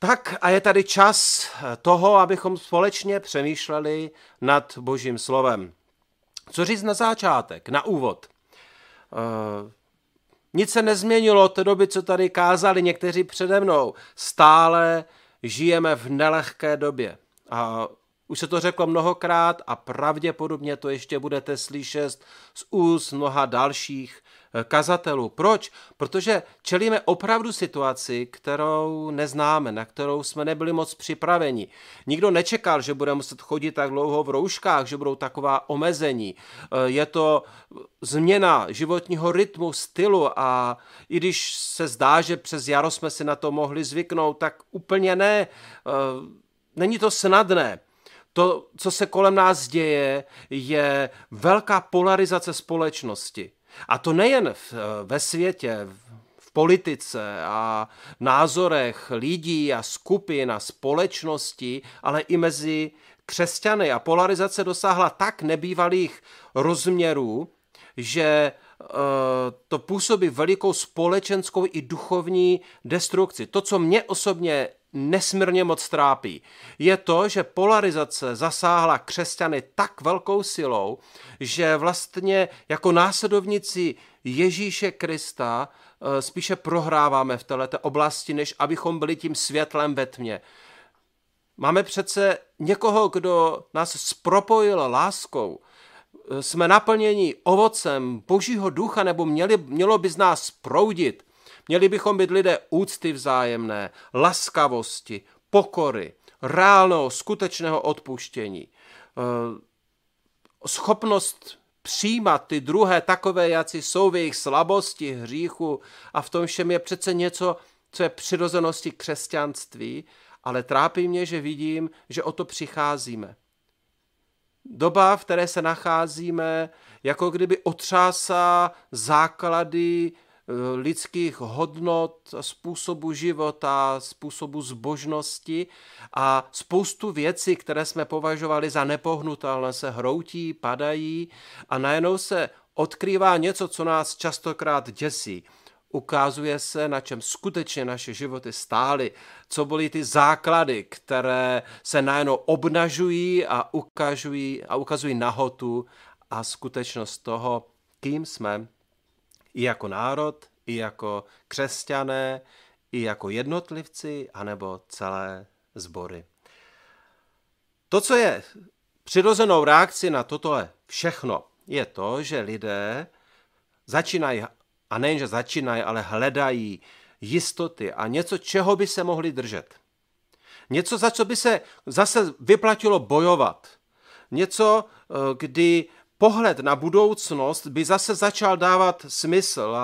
Tak a je tady čas toho, abychom společně přemýšleli nad Božím slovem. Co říct na začátek, na úvod? Nic se nezměnilo od té doby, co tady kázali někteří přede mnou. Stále žijeme v nelehké době. A už se to řeklo mnohokrát a pravděpodobně to ještě budete slyšet z úst mnoha dalších kazatelů. Proč? Protože čelíme opravdu situaci, kterou neznáme, na kterou jsme nebyli moc připraveni. Nikdo nečekal, že bude muset chodit tak dlouho v rouškách, že budou taková omezení. Je to změna životního rytmu, stylu a i když se zdá, že přes jaro jsme si na to mohli zvyknout, tak úplně ne. Není to snadné. To, co se kolem nás děje, je velká polarizace společnosti. A to nejen ve světě, v politice a názorech lidí a skupin a společnosti, ale i mezi křesťany. A polarizace dosáhla tak nebývalých rozměrů, že to působí velikou společenskou i duchovní destrukci. To, co mě osobně nesmírně moc trápí, je to, že polarizace zasáhla křesťany tak velkou silou, že vlastně jako následovníci Ježíše Krista spíše prohráváme v této oblasti, než abychom byli tím světlem ve tmě. Máme přece někoho, kdo nás spropojil láskou. Jsme naplněni ovocem Božího ducha, nebo mělo by z nás proudit. Měli bychom být lidé úcty vzájemné, laskavosti, pokory, reálného, skutečného odpuštění. Schopnost přijímat ty druhé takové, jací jsou v jejich slabosti, hříchu a v tom všem je přece něco, co je přirozenosti křesťanství, ale trápí mě, že vidím, že o to přicházíme. Doba, v které se nacházíme, jako kdyby otřásá základy lidských hodnot, způsobu života, způsobu zbožnosti a spoustu věcí, které jsme považovali za nepohnutelné, se hroutí, padají a najednou se odkrývá něco, co nás častokrát děsí. Ukazuje se, na čem skutečně naše životy stály, co byly ty základy, které se najednou obnažují a ukazují nahotu a skutečnost toho, kým jsme. I jako národ, i jako křesťané, i jako jednotlivci, anebo celé sbory. To, co je přirozenou reakci na toto všechno, je to, že lidé začínají, a nejenže začínají, ale hledají jistoty a něco, čeho by se mohli držet. Něco, za co by se zase vyplatilo bojovat. Něco, kdy pohled na budoucnost by zase začal dávat smysl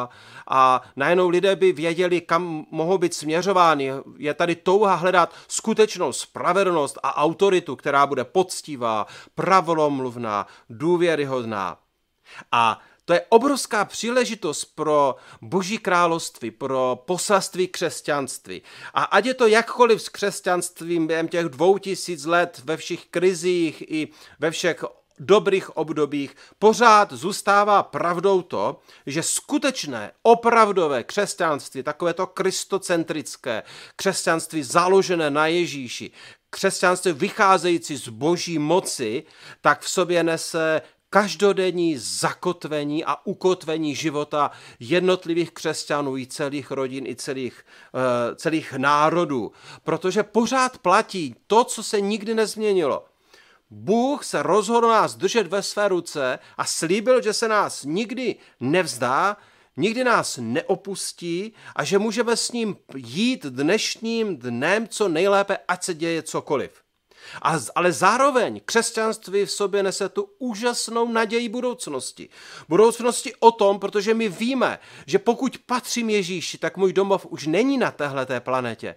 a najednou lidé by věděli, kam mohou být směřováni. Je tady touha hledat skutečnou spravedlnost a autoritu, která bude poctivá, pravolomluvná, důvěryhodná. A to je obrovská příležitost pro Boží království, pro poselství křesťanství. A ať je to jakkoliv s křesťanstvím během těch 2000 let ve všech krizích i ve všech dobrých obdobích, pořád zůstává pravdou to, že skutečné, opravdové křesťanství, takovéto kristocentrické křesťanství založené na Ježíši, křesťanství vycházející z Boží moci, tak v sobě nese každodenní zakotvení a ukotvení života jednotlivých křesťanů i celých rodin i celých národů. Protože pořád platí to, co se nikdy nezměnilo. Bůh se rozhodl nás držet ve své ruce a slíbil, že se nás nikdy nevzdá, nikdy nás neopustí a že můžeme s ním jít dnešním dnem co nejlépe, ať se děje cokoliv. Ale zároveň křesťanství v sobě nese tu úžasnou naději budoucnosti. Budoucnosti o tom, protože my víme, že pokud patřím Ježíši, tak můj domov už není na téhleté planetě.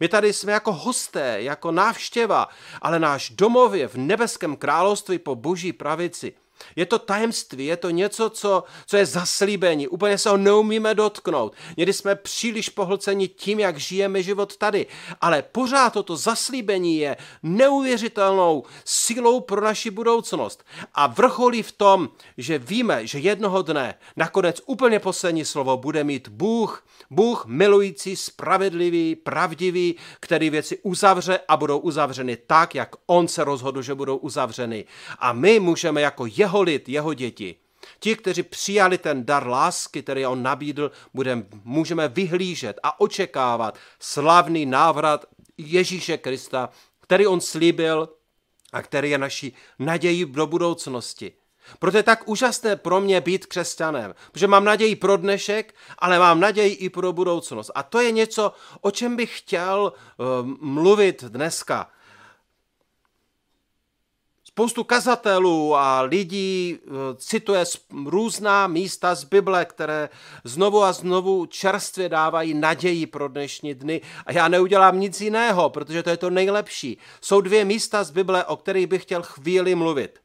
My tady jsme jako hosté, jako návštěva, ale náš domov je v nebeském království po Boží pravici. Je to tajemství, je to něco, co je zaslíbení. Úplně se ho neumíme dotknout. Někdy jsme příliš pohlceni tím, jak žijeme život tady. Ale pořád toto zaslíbení je neuvěřitelnou silou pro naši budoucnost. A vrcholí v tom, že víme, že jednoho dne, nakonec úplně poslední slovo, bude mít Bůh. Bůh milující, spravedlivý, pravdivý, který věci uzavře a budou uzavřeny tak, jak on se rozhodl, že budou uzavřeny. A my můžeme jako jeho lid, jeho děti, ti, kteří přijali ten dar lásky, který on nabídl, můžeme vyhlížet a očekávat slavný návrat Ježíše Krista, který on slíbil a který je naší nadějí do budoucnosti. Proto je tak úžasné pro mě být křesťanem, protože mám naději pro dnešek, ale mám naději i pro budoucnost. A to je něco, o čem bych chtěl mluvit dneska. Spoustu kazatelů a lidí cituje různá místa z Bible, které znovu a znovu čerstvě dávají naději pro dnešní dny. A já neudělám nic jiného, protože to je to nejlepší. Jsou dvě místa z Bible, o kterých bych chtěl chvíli mluvit.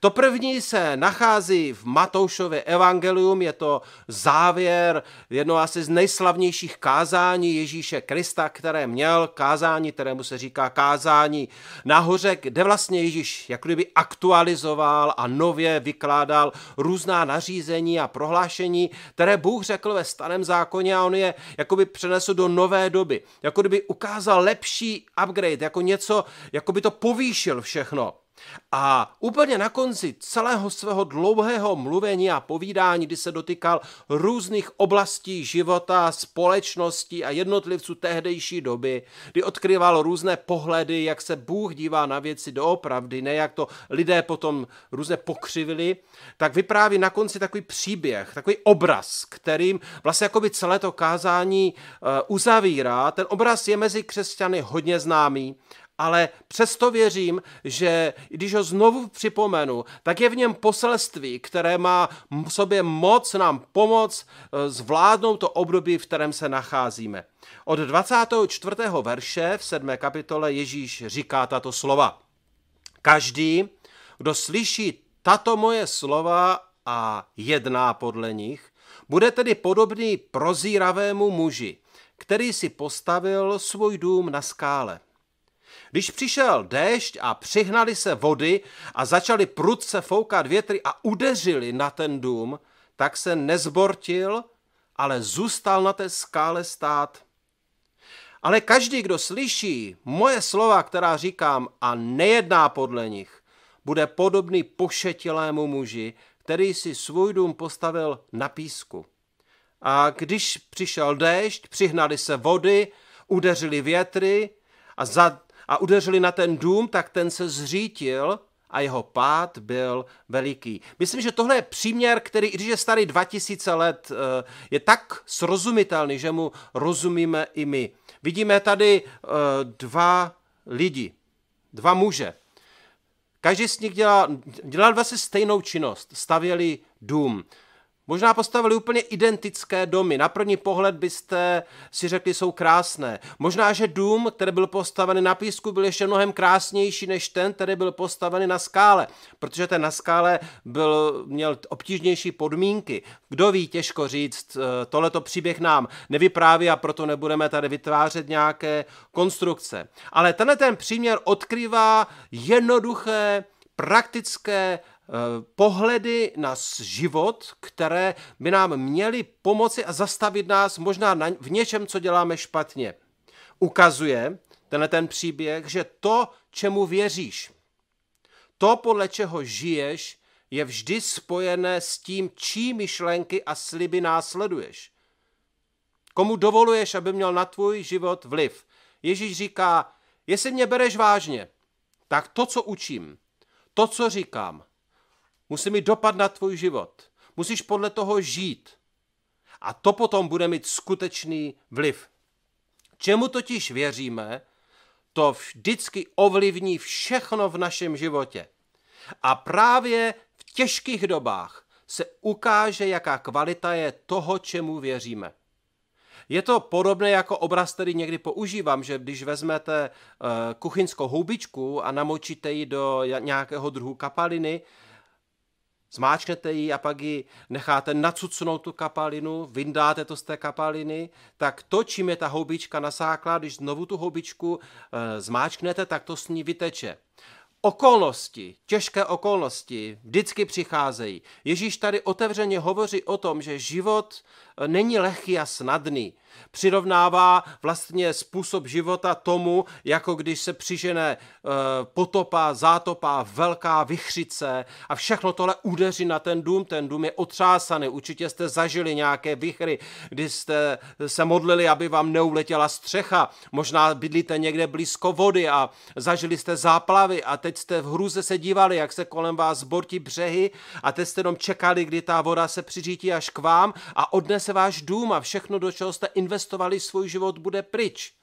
To první se nachází v Matoušově evangelium, je to závěr jednoho asi z nejslavnějších kázání Ježíše Krista, které měl, kázání, kterému se říká kázání nahoře, kde vlastně Ježíš jak kdyby aktualizoval a nově vykládal různá nařízení a prohlášení, které Bůh řekl ve Starém zákoně, a on je jakoby přenesl do nové doby, jako kdyby ukázal lepší upgrade, jako něco, jako by to povýšil všechno. A úplně na konci celého svého dlouhého mluvení a povídání, kdy se dotýkal různých oblastí života, společnosti a jednotlivců tehdejší doby, kdy odkryval různé pohledy, jak se Bůh dívá na věci doopravdy, ne jak to lidé potom různě pokřivili, tak vypráví na konci takový příběh, takový obraz, kterým vlastně jakoby celé to kázání uzavírá. Ten obraz je mezi křesťany hodně známý, ale přesto věřím, že když ho znovu připomenu, tak je v něm poselství, které má v sobě moc nám pomoct zvládnout to období, v kterém se nacházíme. Od 24. verše v 7. kapitole Ježíš říká tato slova. Každý, kdo slyší tato moje slova a jedná podle nich, bude tedy podobný prozíravému muži, který si postavil svůj dům na skále. Když přišel déšť a přihnali se vody a začaly prudce foukat větry a udeřili na ten dům, tak se nezbortil, ale zůstal na té skále stát. Ale každý, kdo slyší moje slova, která říkám, a nejedná podle nich, bude podobný pošetilému muži, který si svůj dům postavil na písku. A když přišel déšť, přihnali se vody, udeřili větry a udeřili na ten dům, tak ten se zřítil a jeho pád byl veliký. Myslím, že tohle je příměr, který, i když je starý 2000 let, je tak srozumitelný, že mu rozumíme i my. Vidíme tady dva lidi, dva muže. Každý z nich dělal vlastně stejnou činnost, stavěli dům. Možná postavili úplně identické domy. Na první pohled byste si řekli, jsou krásné. Možná, že dům, který byl postavený na písku, byl ještě mnohem krásnější než ten, který byl postavený na skále, protože ten na skále měl obtížnější podmínky. Kdo ví, těžko říct, tohleto příběh nám nevypráví a proto nebudeme tady vytvářet nějaké konstrukce. Ale tenhle ten příměr odkrývá jednoduché, praktické pohledy na život, které by nám měly pomoci a zastavit nás možná v něčem, co děláme špatně. Ukazuje tenhle ten příběh, že to, čemu věříš, to, podle čeho žiješ, je vždy spojené s tím, čí myšlenky a sliby následuješ. Komu dovoluješ, aby měl na tvůj život vliv? Ježíš říká, jestli mě bereš vážně, tak to, co učím, to, co říkám, musí mít dopad na tvůj život. Musíš podle toho žít. A to potom bude mít skutečný vliv. Čemu totiž věříme, to vždycky ovlivní všechno v našem životě. A právě v těžkých dobách se ukáže, jaká kvalita je toho, čemu věříme. Je to podobné jako obraz, který někdy používám, že když vezmete kuchyňskou houbičku a namočíte ji do nějakého druhu kapaliny, zmáčknete ji a pak ji necháte nacucnout tu kapalinu, vyndáte to z té kapaliny, tak to, čím je ta houbička nasáklá, když znovu tu houbičku zmáčknete, tak to s ní vyteče. Okolnosti, těžké okolnosti vždycky přicházejí. Ježíš tady otevřeně hovoří o tom, že život není lehký a snadný. Přirovnává vlastně způsob života tomu, jako když se přižene potopa, zátopa, velká vichřice a všechno tohle udeří na ten dům. Ten dům je otřásaný. Určitě jste zažili nějaké vichry, kdy jste se modlili, aby vám neuletěla střecha. Možná bydlíte někde blízko vody a zažili jste záplavy a teď jste v hruze se dívali, jak se kolem vás zbortí břehy a teď jste jenom čekali, kdy ta voda se přiřítí až k vám a odnese váš dům a všechno, do čeho jste investovali svůj život, bude pryč.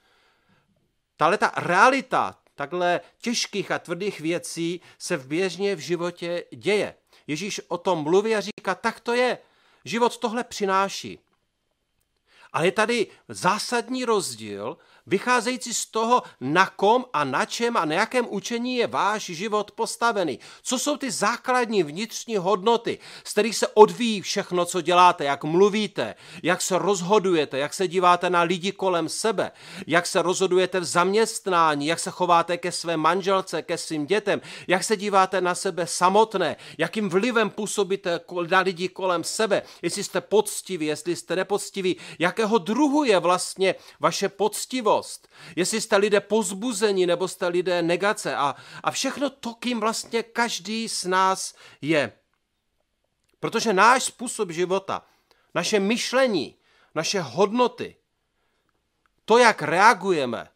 Tahle ta realita takhle těžkých a tvrdých věcí se běžně v životě děje. Ježíš o tom mluví a říká, tak to je. Život tohle přináší. Ale je tady zásadní rozdíl, vycházející z toho, na kom a na čem a na jakém učení je váš život postavený. Co jsou ty základní vnitřní hodnoty, z kterých se odvíjí všechno, co děláte, jak mluvíte, jak se rozhodujete, jak se díváte na lidi kolem sebe, jak se rozhodujete v zaměstnání, jak se chováte ke své manželce, ke svým dětem, jak se díváte na sebe samotné, jakým vlivem působíte na lidi kolem sebe, jestli jste poctiví, jestli jste nepoctiví, jakého druhu je vlastně vaše poctivost, jestli jste lidé pozbuzení nebo jste lidé negace a všechno to, kým vlastně každý z nás je. Protože náš způsob života, naše myšlení, naše hodnoty, to, jak reagujeme,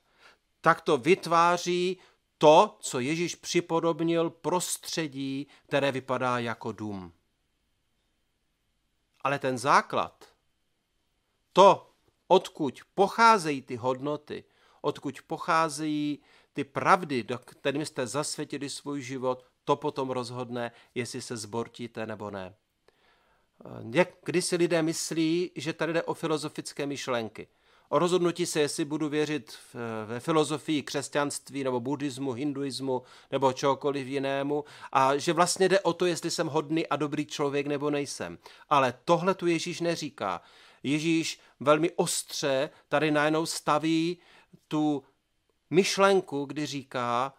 tak to vytváří to, co Ježíš připodobnil prostředí, které vypadá jako dům. Ale ten základ, to, odkud pocházejí ty hodnoty, odkud pocházejí ty pravdy, do kterým jste zasvětili svůj život, to potom rozhodne, jestli se zbortíte nebo ne. Když si lidé myslí, že tady jde o filozofické myšlenky, o rozhodnutí se, jestli budu věřit ve filozofii křesťanství nebo buddhismu, hinduismu nebo čokoliv jinému a že vlastně jde o to, jestli jsem hodný a dobrý člověk nebo nejsem. Ale tohle tu Ježíš neříká. Ježíš velmi ostře tady najednou staví tu myšlenku, kdy říká,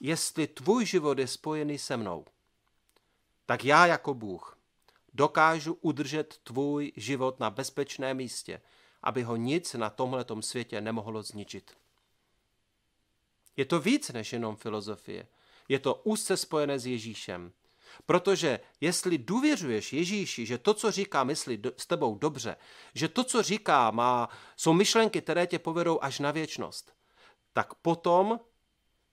jestli tvůj život je spojený se mnou, tak já jako Bůh dokážu udržet tvůj život na bezpečném místě, aby ho nic na tomhletom světě nemohlo zničit. Je to víc než jenom filozofie. Je to úzce spojené s Ježíšem. Protože jestli důvěřuješ Ježíši, že to, co říká, myslí s tebou dobře, že to, co říká, jsou myšlenky, které tě povedou až na věčnost, tak potom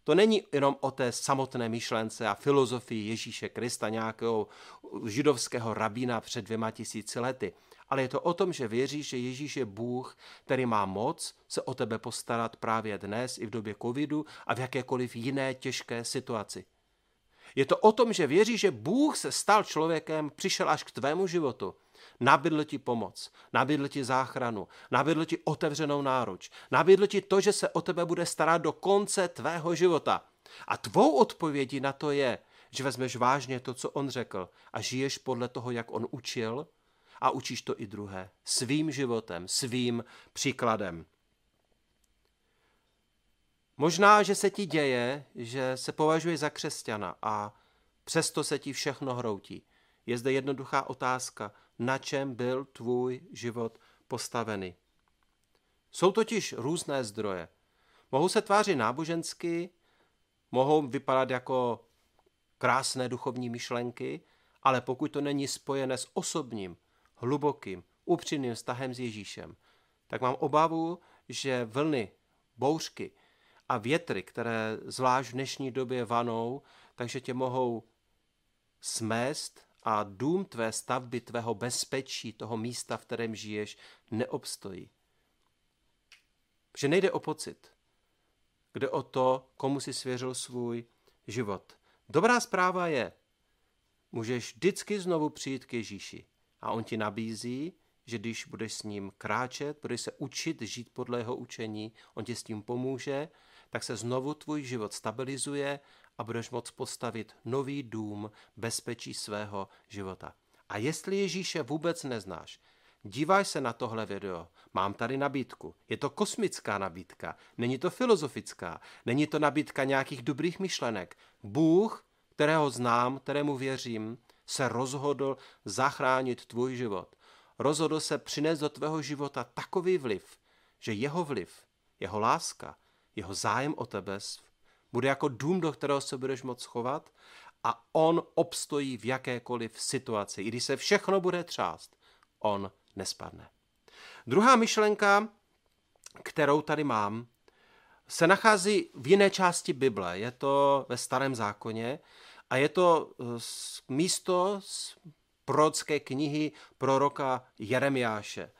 to není jenom o té samotné myšlence a filozofii Ježíše Krista, nějakého židovského rabína před 2000 lety, ale je to o tom, že věříš, že Ježíš je Bůh, který má moc se o tebe postarat právě dnes i v době covidu a v jakékoliv jiné těžké situaci. Je to o tom, že věříš, že Bůh se stal člověkem, přišel až k tvému životu. Nabídl ti pomoc, nabídl ti záchranu, nabídl ti otevřenou náruč, nabídl ti to, že se o tebe bude starat do konce tvého života. A tvou odpovědí na to je, že vezmeš vážně to, co on řekl a žiješ podle toho, jak on učil a učíš to i druhé. Svým životem, svým příkladem. Možná, že se ti děje, že se považuješ za křesťana a přesto se ti všechno hroutí. Je zde jednoduchá otázka, na čem byl tvůj život postavený. Jsou totiž různé zdroje. Mohou se tvářit nábožensky, mohou vypadat jako krásné duchovní myšlenky, ale pokud to není spojené s osobním, hlubokým, upřímným vztahem s Ježíšem, tak mám obavu, že vlny, bouřky a větry, které zvlášť v dnešní době vanou, takže tě mohou smést a dům tvé stavby, tvého bezpečí, toho místa, v kterém žiješ, neobstojí. Že nejde o pocit, jde o to, komu si svěřil svůj život. Dobrá zpráva je, můžeš vždycky znovu přijít k Ježíši a on ti nabízí, že když budeš s ním kráčet, budeš se učit žít podle jeho učení, on ti s tím pomůže, tak se znovu tvůj život stabilizuje a a budeš moct postavit nový dům bezpečí svého života. A jestli Ježíše vůbec neznáš, dívaj se na tohle video. Mám tady nabídku. Je to kosmická nabídka. Není to filozofická. Není to nabídka nějakých dobrých myšlenek. Bůh, kterého znám, kterému věřím, se rozhodl zachránit tvůj život. Rozhodl se přinést do tvého života takový vliv, že jeho vliv, jeho láska, jeho zájem o tebe bude jako dům, do kterého se budeš moct schovat, a on obstojí v jakékoliv situaci. I když se všechno bude třást, on nespadne. Druhá myšlenka, kterou tady mám, se nachází v jiné části Bible. Je to ve Starém zákoně a je to místo z prorocké knihy proroka Jeremiáše.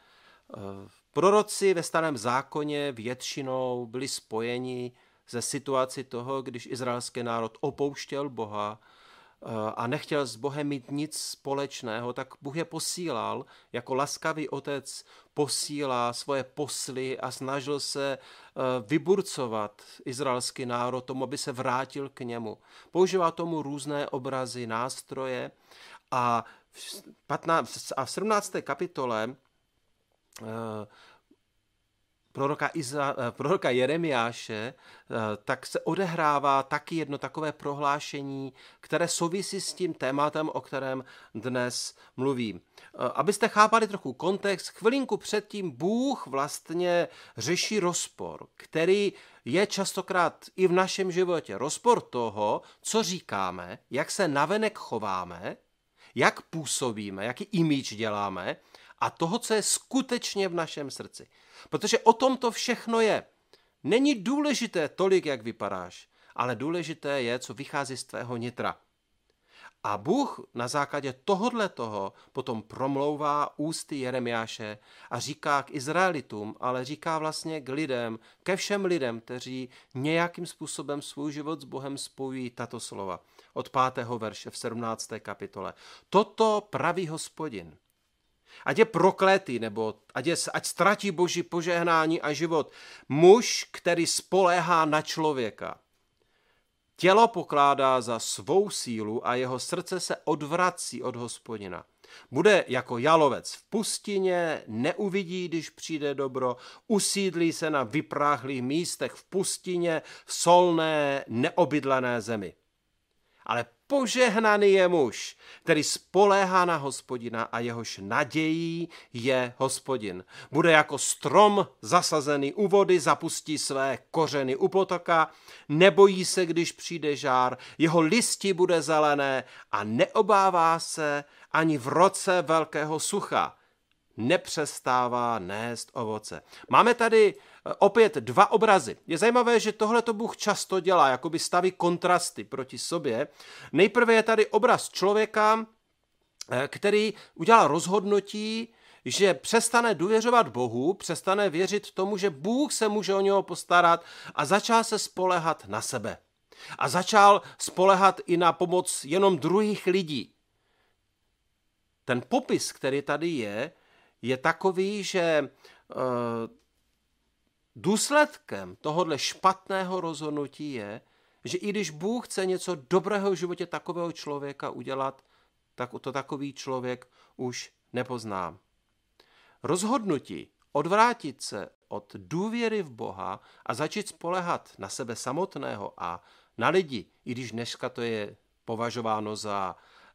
Proroci ve Starém zákoně většinou byli spojeni ze situaci toho, když izraelský národ opouštěl Boha a nechtěl s Bohem mít nic společného, tak Bůh je posílal, jako laskavý otec posílá svoje posly a snažil se vyburcovat izraelský národ tomu, aby se vrátil k němu. Používá tomu různé obrazy, nástroje a v 17. kapitole proroka Jeremiáše, tak se odehrává taky jedno takové prohlášení, které souvisí s tím tématem, o kterém dnes mluvím. Abyste chápali trochu kontext, chvilinku předtím Bůh vlastně řeší rozpor, který je častokrát i v našem životě. Rozpor toho, co říkáme, jak se navenek chováme, jak působíme, jaký image děláme, a toho, co je skutečně v našem srdci. Protože o tom to všechno je. Není důležité tolik, jak vypadáš, ale důležité je, co vychází z tvého nitra. A Bůh na základě tohoto potom promlouvá ústy Jeremiáše a říká k Izraelitům, ale říká vlastně k lidem, ke všem lidem, kteří nějakým způsobem svůj život s Bohem spojují, tato slova. Od 5. verše v 17. kapitole. Toto praví Hospodin. Ať je prokletý, nebo ať ztratí Boží požehnání a život muž, který spoléhá na člověka. Tělo pokládá za svou sílu a jeho srdce se odvrací od Hospodina. Bude jako jalovec v pustině, neuvidí, když přijde dobro, usídlí se na vypráchlých místech v pustině, v solné, neobydlené zemi. Ale požehnaný je muž, který spoléhá na Hospodina a jehož nadějí je Hospodin. Bude jako strom zasazený u vody, zapustí své kořeny u potoka, nebojí se, když přijde žár, jeho listí bude zelené a neobává se ani v roce velkého sucha. Nepřestává nést ovoce. Máme tady opět dva obrazy. Je zajímavé, že tohleto Bůh často dělá, jakoby staví kontrasty proti sobě. Nejprve je tady obraz člověka, který udělal rozhodnutí, že přestane důvěřovat Bohu, přestane věřit tomu, že Bůh se může o něho postarat a začal se spoléhat na sebe. A začal spoléhat i na pomoc jenom druhých lidí. Ten popis, který tady je takový, že důsledkem tohohle špatného rozhodnutí je, že i když Bůh chce něco dobrého v životě takového člověka udělat, tak to takový člověk už nepozná. Rozhodnutí odvrátit se od důvěry v Boha a začít spoléhat na sebe samotného a na lidi, i když dneska to je považováno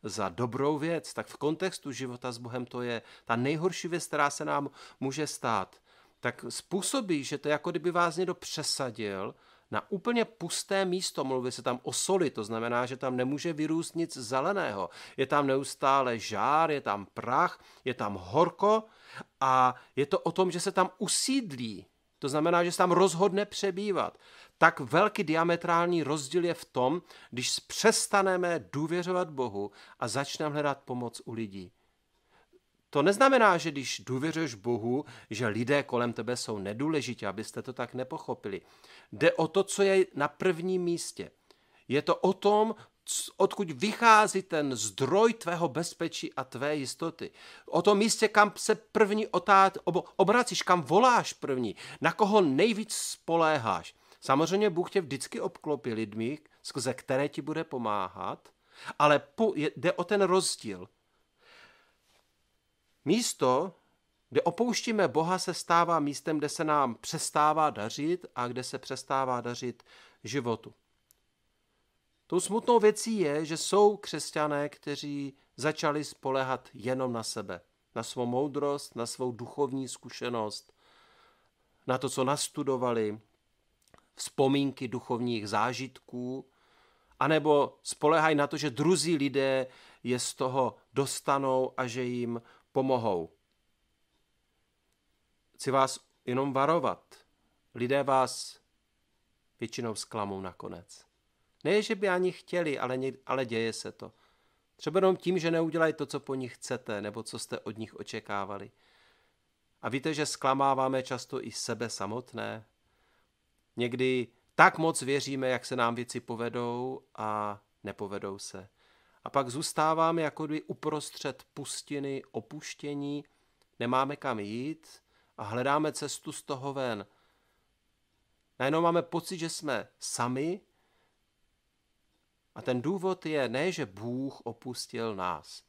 za dobrou věc, tak v kontextu života s Bohem to je ta nejhorší věc, která se nám může stát, tak způsobí, že to je, jako kdyby vás někdo přesadil na úplně pusté místo. Mluví se tam o soli, to znamená, že tam nemůže vyrůst nic zeleného. Je tam neustále žár, je tam prach, je tam horko a je to o tom, že se tam usídlí. To znamená, že se tam rozhodne přebývat. Tak velký diametrální rozdíl je v tom, když přestaneme důvěřovat Bohu a začneme hledat pomoc u lidí. To neznamená, že když důvěřuješ Bohu, že lidé kolem tebe jsou nedůležití, abyste to tak nepochopili. Jde o to, co je na prvním místě. Je to o tom, odkud vychází ten zdroj tvého bezpečí a tvé jistoty. O tom místě, kam se první obracíš, kam voláš první, na koho nejvíc spoléháš. Samozřejmě Bůh tě vždycky obklopí lidmi, skrze které ti bude pomáhat, ale jde o ten rozdíl. Místo, kde opouštíme Boha, se stává místem, kde se nám přestává dařit a kde se přestává dařit životu. Tou smutnou věcí je, že jsou křesťané, kteří začali spoléhat jenom na sebe, na svou moudrost, na svou duchovní zkušenost, na to, co nastudovali, vzpomínky duchovních zážitků, anebo spoléhají na to, že druzí lidé je z toho dostanou a že jim pomohou. Chci vás jenom varovat. Lidé vás většinou zklamou nakonec. Ne, že by ani chtěli, ale děje se to. Třeba jenom tím, že neudělají to, co po nich chcete, nebo co jste od nich očekávali. A víte, že zklamáváme často i sebe samotné. Někdy tak moc věříme, jak se nám věci povedou a nepovedou se. A pak zůstáváme jako by uprostřed pustiny, opuštění, nemáme kam jít a hledáme cestu z toho ven. Najednou máme pocit, že jsme sami, a ten důvod je ne, že Bůh opustil nás,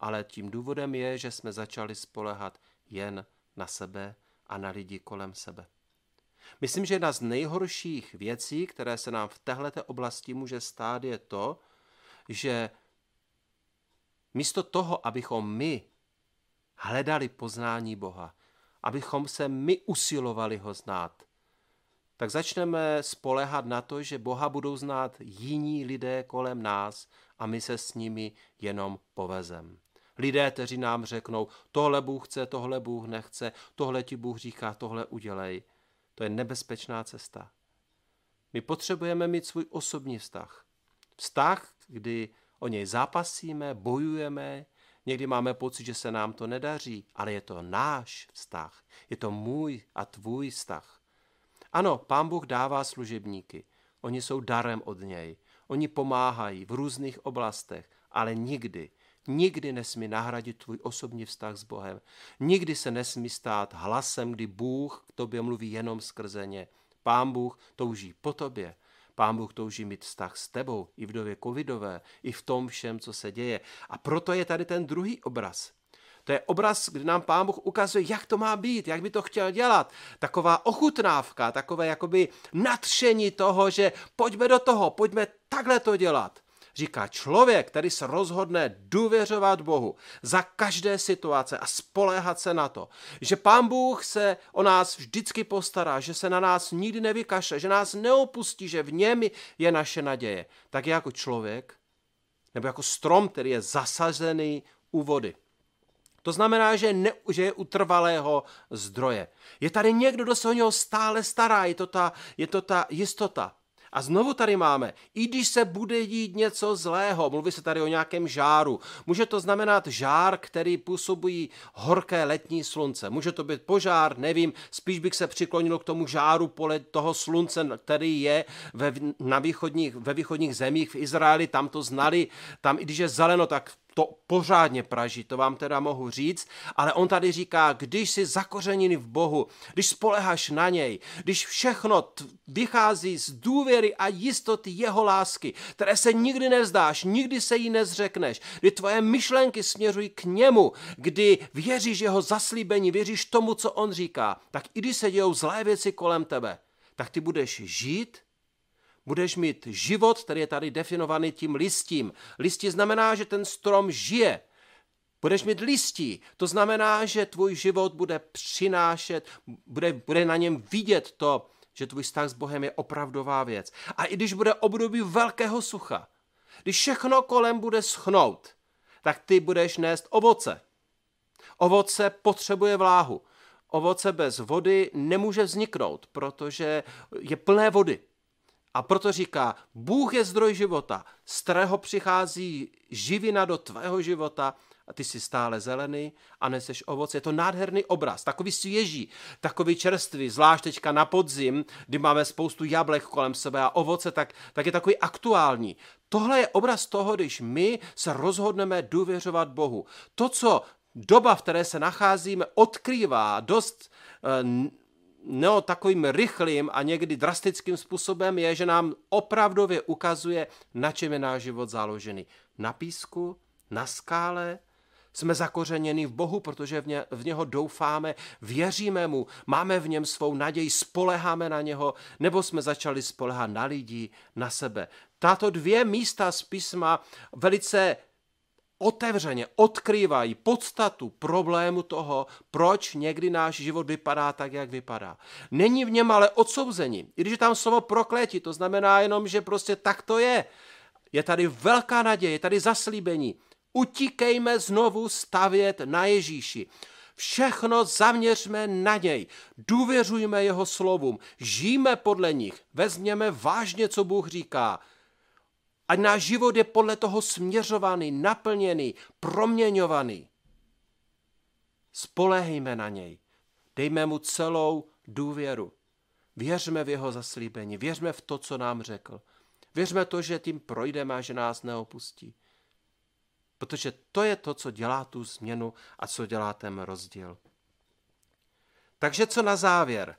ale tím důvodem je, že jsme začali spoléhat jen na sebe a na lidi kolem sebe. Myslím, že jedna z nejhorších věcí, které se nám v téhleté oblasti může stát, je to, že místo toho, abychom my hledali poznání Boha, abychom se my usilovali ho znát, tak začneme spoléhat na to, že Boha budou znát jiní lidé kolem nás a my se s nimi jenom povezem. Lidé, kteří nám řeknou, tohle Bůh chce, tohle Bůh nechce, tohle ti Bůh říká, tohle udělej. To je nebezpečná cesta. My potřebujeme mít svůj osobní vztah. Vztah, kdy o něj zápasíme, bojujeme, někdy máme pocit, že se nám to nedaří, ale je to náš vztah. Je to můj a tvůj vztah. Ano, Pán Bůh dává služebníky. Oni jsou darem od něj. Oni pomáhají v různých oblastech, ale nikdy nesmí nahradit tvůj osobní vztah s Bohem. Nikdy se nesmí stát hlasem, kdy Bůh k tobě mluví jenom skrze ně. Pán Bůh touží po tobě. Pán Bůh touží mít vztah s tebou i v době covidové, i v tom všem, co se děje. A proto je tady ten druhý obraz. To je obraz, kdy nám Pán Bůh ukazuje, jak to má být, jak by to chtěl dělat. Taková ochutnávka, takové jakoby nadšení toho, že pojďme do toho, pojďme takhle to dělat. Říká člověk, který se rozhodne důvěřovat Bohu za každé situace a spoléhat se na to, že Pán Bůh se o nás vždycky postará, že se na nás nikdy nevykašle, že nás neopustí, že v něm je naše naděje. Tak jako člověk, nebo jako strom, který je zasazený u vody. To znamená, že je utrvalého zdroje. Je tady někdo, kdo se o něho stále stará, je to ta jistota. A znovu tady máme, i když se bude dít něco zlého, mluví se tady o nějakém žáru, může to znamenat žár, který působí horké letní slunce. Může to být požár, nevím, spíš bych se přiklonil k tomu žáru toho slunce, který je ve východních zemích v Izraeli, tam to znali, tam i když je zeleno, tak to pořádně praží, to vám teda mohu říct, ale on tady říká, když jsi zakořeněný v Bohu, když spoléháš na něj, když všechno vychází z důvěry a jistoty jeho lásky, které se nikdy nevzdáš, nikdy se jí nezřekneš, kdy tvoje myšlenky směřují k němu, kdy věříš jeho zaslíbení, věříš tomu, co on říká, tak i když se dějou zlé věci kolem tebe, tak ty budeš žít, budeš mít život, který je tady definovaný tím listím. Listí znamená, že ten strom žije. Budeš mít listí. To znamená, že tvůj život bude přinášet, bude na něm vidět to, že tvůj vztah s Bohem je opravdová věc. A i když bude období velkého sucha, když všechno kolem bude schnout, tak ty budeš nést ovoce. Ovoce potřebuje vláhu. Ovoce bez vody nemůže vzniknout, protože je plné vody. A proto říká, Bůh je zdroj života, z kterého přichází živina do tvého života a ty jsi stále zelený a neseš ovoce. Je to nádherný obraz, takový svěží, takový čerstvý, zvlášť teďka na podzim, kdy máme spoustu jablek kolem sebe a ovoce, tak je takový aktuální. Tohle je obraz toho, když my se rozhodneme důvěřovat Bohu. To, co doba, v které se nacházíme, odkrývá dost takovým rychlým a někdy drastickým způsobem je, že nám opravdově ukazuje, na čem je náš život založený. Na písku, na skále, jsme zakořeněni v Bohu, protože v něho doufáme, věříme mu, máme v něm svou naději, spoleháme na něho, nebo jsme začali spolehat na lidi, na sebe. Tato dvě místa z písma velice otevřeně odkrývají podstatu problému toho, proč někdy náš život vypadá tak, jak vypadá. Není v něm ale odsouzení, i když je tam slovo prokletí, to znamená jenom, že prostě tak to je. Je tady velká naděje, je tady zaslíbení. Utíkejme znovu stavět na Ježíši. Všechno zaměřme na něj. Důvěřujme jeho slovům. Žijme podle nich. Vezměme vážně, co Bůh říká. Ať náš život je podle toho směřovaný, naplněný, proměňovaný. Spolehejme na něj. Dejme mu celou důvěru. Věřme v jeho zaslíbení. Věřme v to, co nám řekl. Věřme to, že tím projdeme a že nás neopustí. Protože to je to, co dělá tu změnu a co dělá ten rozdíl. Takže co na závěr?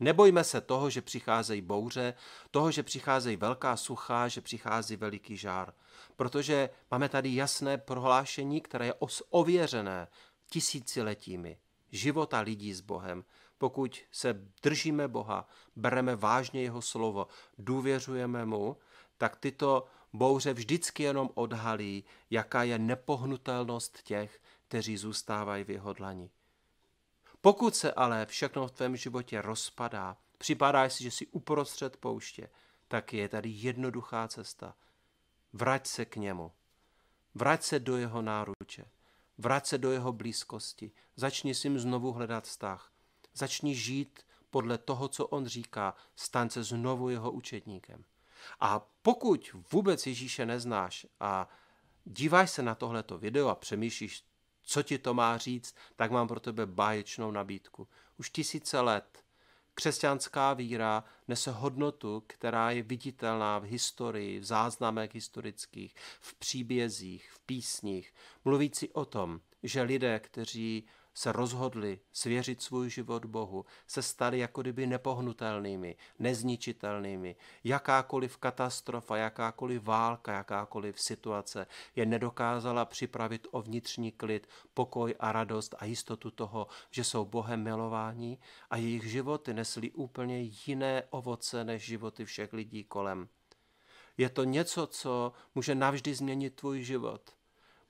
Nebojme se toho, že přicházejí bouře, toho, že přicházejí velká sucha, že přichází veliký žár. Protože máme tady jasné prohlášení, které je ověřené tisíciletími života lidí s Bohem. Pokud se držíme Boha, bereme vážně jeho slovo, důvěřujeme mu, tak tyto bouře vždycky jenom odhalí, jaká je nepohnutelnost těch, kteří zůstávají v jeho dlani. Pokud se ale všechno v tvém životě rozpadá, připadá si, že jsi uprostřed pouště, tak je tady jednoduchá cesta. Vrať se k němu. Vrať se do jeho náruče. Vrať se do jeho blízkosti. Začni si znovu hledat vztah. Začni žít podle toho, co on říká. Staň se znovu jeho učedníkem. A pokud vůbec Ježíše neznáš a díváš se na tohleto video a přemýšlíš, co ti to má říct, tak mám pro tebe báječnou nabídku. Už 1000 let křesťanská víra nese hodnotu, která je viditelná v historii, v záznamech historických, v příbězích, v písních, mluvící o tom, že lidé, kteří se rozhodli svěřit svůj život Bohu, se stali jako kdyby nepohnutelnými, nezničitelnými. Jakákoliv katastrofa, jakákoliv válka, jakákoliv situace je nedokázala připravit o vnitřní klid, pokoj a radost a jistotu toho, že jsou Bohem milováni a jejich životy nesly úplně jiné ovoce než životy všech lidí kolem. Je to něco, co může navždy změnit tvůj život.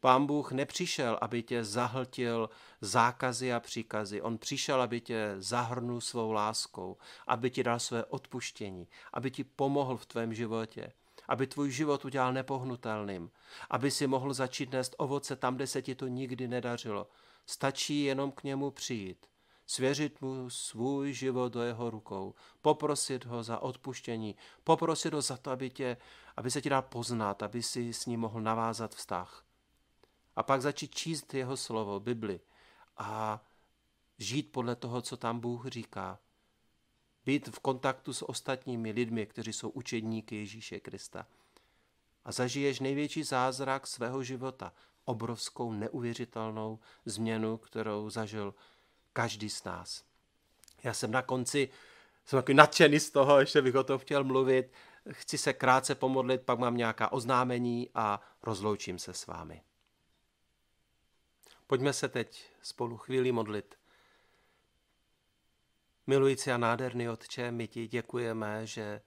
Pán Bůh nepřišel, aby tě zahltil zákazy a příkazy. On přišel, aby tě zahrnul svou láskou, aby ti dal své odpuštění, aby ti pomohl v tvém životě, aby tvůj život udělal nepohnutelným, aby si mohl začít nést ovoce tam, kde se ti to nikdy nedařilo. Stačí jenom k němu přijít, svěřit mu svůj život do jeho rukou, poprosit ho za odpuštění, poprosit ho za to, aby se ti dal poznat, aby si s ním mohl navázat vztah. A pak začít číst jeho slovo, Bibli, a žít podle toho, co tam Bůh říká. Být v kontaktu s ostatními lidmi, kteří jsou učedníky Ježíše Krista. A zažiješ největší zázrak svého života, obrovskou neuvěřitelnou změnu, kterou zažil každý z nás. Já jsem na konci, jsem takový nadšený z toho, ještě bych o tom chtěl mluvit. Chci se krátce pomodlit, pak mám nějaká oznámení a rozloučím se s vámi. Pojďme se teď spolu chvíli modlit. Milující a nádherný Otče, my ti děkujeme, že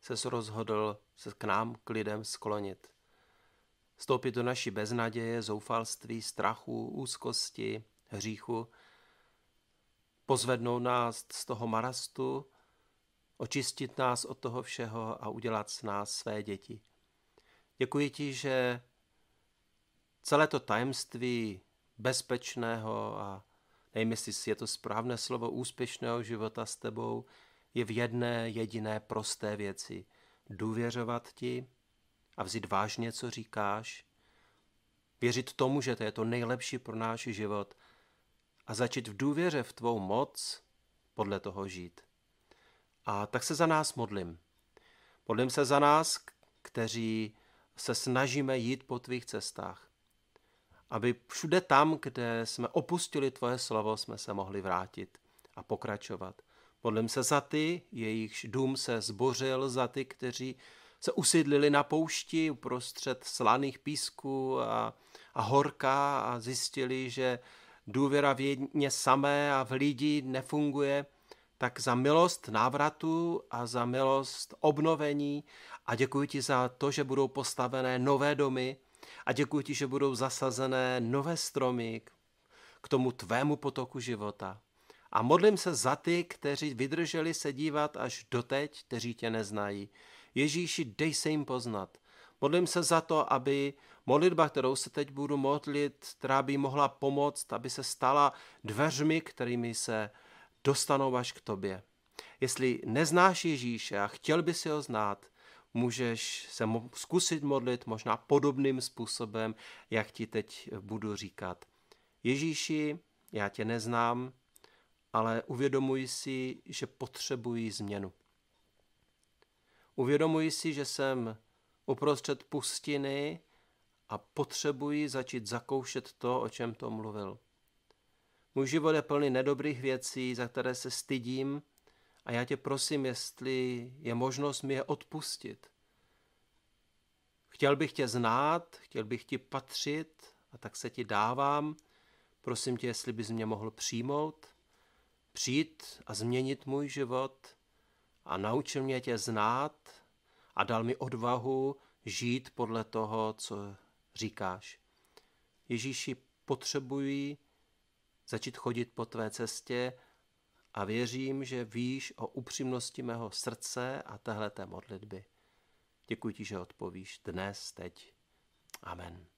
ses rozhodl se k nám, k lidem sklonit. Vstoupit do naší beznaděje, zoufalství, strachu, úzkosti, hříchu. Pozvednout nás z toho marastu, očistit nás od toho všeho a udělat z nás své děti. Děkuji ti, že celé to tajemství bezpečného a nevím, jestli je to správné slovo, úspěšného života s tebou, je v jedné jediné prosté věci. Důvěřovat ti a vzít vážně, co říkáš, věřit tomu, že to je to nejlepší pro náš život a začít v důvěře v tvou moc podle toho žít. A tak se za nás modlím. Modlím se za nás, kteří se snažíme jít po tvých cestách. Aby všude tam, kde jsme opustili tvoje slovo, jsme se mohli vrátit a pokračovat. Modlím se za ty, jejichž dům se zbořil, za ty, kteří se usídlili na poušti uprostřed slaných písků a horka a zjistili, že důvěra v jedně samé a v lidi nefunguje, tak za milost návratu a za milost obnovení a děkuji ti za to, že budou postavené nové domy a děkuji ti, že budou zasazené nové stromy k tomu tvému potoku života. A modlím se za ty, kteří vydrželi se dívat až doteď, kteří tě neznají. Ježíši, dej se jim poznat. Modlím se za to, aby modlitba, kterou se teď budu modlit, která by mohla pomoct, aby se stala dveřmi, kterými se dostanou až k tobě. Jestli neznáš Ježíše a chtěl by si ho znát, můžeš se zkusit modlit možná podobným způsobem, jak ti teď budu říkat. Ježíši, já tě neznám, ale uvědomuji si, že potřebuji změnu. Uvědomuji si, že jsem uprostřed pustiny a potřebuji začít zakoušet to, o čem to mluvil. Můj život je plný nedobrých věcí, za které se stydím a já tě prosím, jestli je možnost mi je odpustit. Chtěl bych tě znát, chtěl bych ti patřit a tak se ti dávám. Prosím tě, jestli bys mě mohl přijmout, přijít a změnit můj život a naučil mě tě znát a dal mi odvahu žít podle toho, co říkáš. Ježíši, potřebuji začít chodit po tvé cestě a věřím, že víš o upřímnosti mého srdce a téhleté modlitby. Děkuji ti, že odpovíš dnes, teď. Amen.